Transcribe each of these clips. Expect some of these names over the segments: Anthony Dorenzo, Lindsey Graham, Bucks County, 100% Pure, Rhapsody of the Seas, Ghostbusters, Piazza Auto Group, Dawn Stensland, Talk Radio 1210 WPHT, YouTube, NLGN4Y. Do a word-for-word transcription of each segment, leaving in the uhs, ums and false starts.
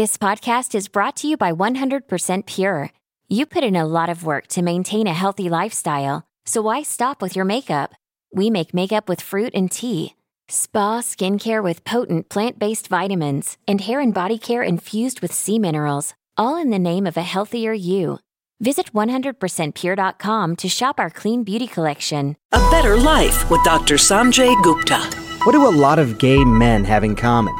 This podcast is brought to you by one hundred percent Pure. You put in a lot of work to maintain a healthy lifestyle, so why stop with your makeup? We make makeup with fruit and tea, spa skincare with potent plant-based vitamins, and hair and body care infused with sea minerals, all in the name of a healthier you. Visit one hundred percent pure dot com to shop our clean beauty collection. A Better Life with Doctor Sanjay Gupta. What do a lot of gay men have in common?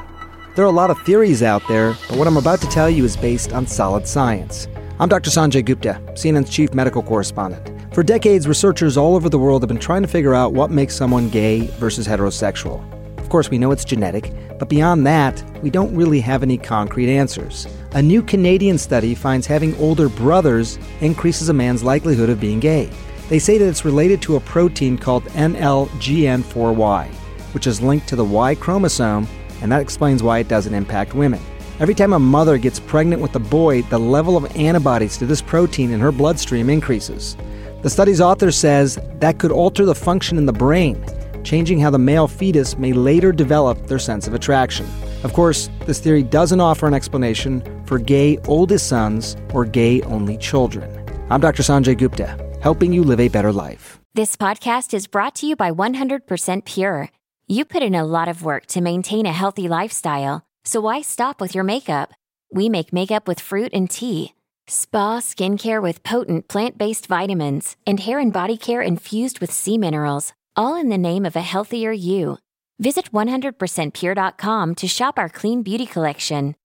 There are a lot of theories out there, but what I'm about to tell you is based on solid science. I'm Doctor Sanjay Gupta, C N N's chief medical correspondent. For decades, researchers all over the world have been trying to figure out what makes someone gay versus heterosexual. Of course, we know it's genetic, but beyond that, we don't really have any concrete answers. A new Canadian study finds having older brothers increases a man's likelihood of being gay. They say that it's related to a protein called N L G N four Y, which is linked to the Y chromosome, and that explains why it doesn't impact women. Every time a mother gets pregnant with a boy, the level of antibodies to this protein in her bloodstream increases. The study's author says that could alter the function in the brain, changing how the male fetus may later develop their sense of attraction. Of course, this theory doesn't offer an explanation for gay oldest sons or gay only children. I'm Doctor Sanjay Gupta, helping you live a better life. This podcast is brought to you by one hundred percent Pure. You put in a lot of work to maintain a healthy lifestyle, so why stop with your makeup? We make makeup with fruit and tea, spa skincare with potent plant-based vitamins, and hair and body care infused with sea minerals, all in the name of a healthier you. Visit one hundred percent pure dot com to shop our clean beauty collection.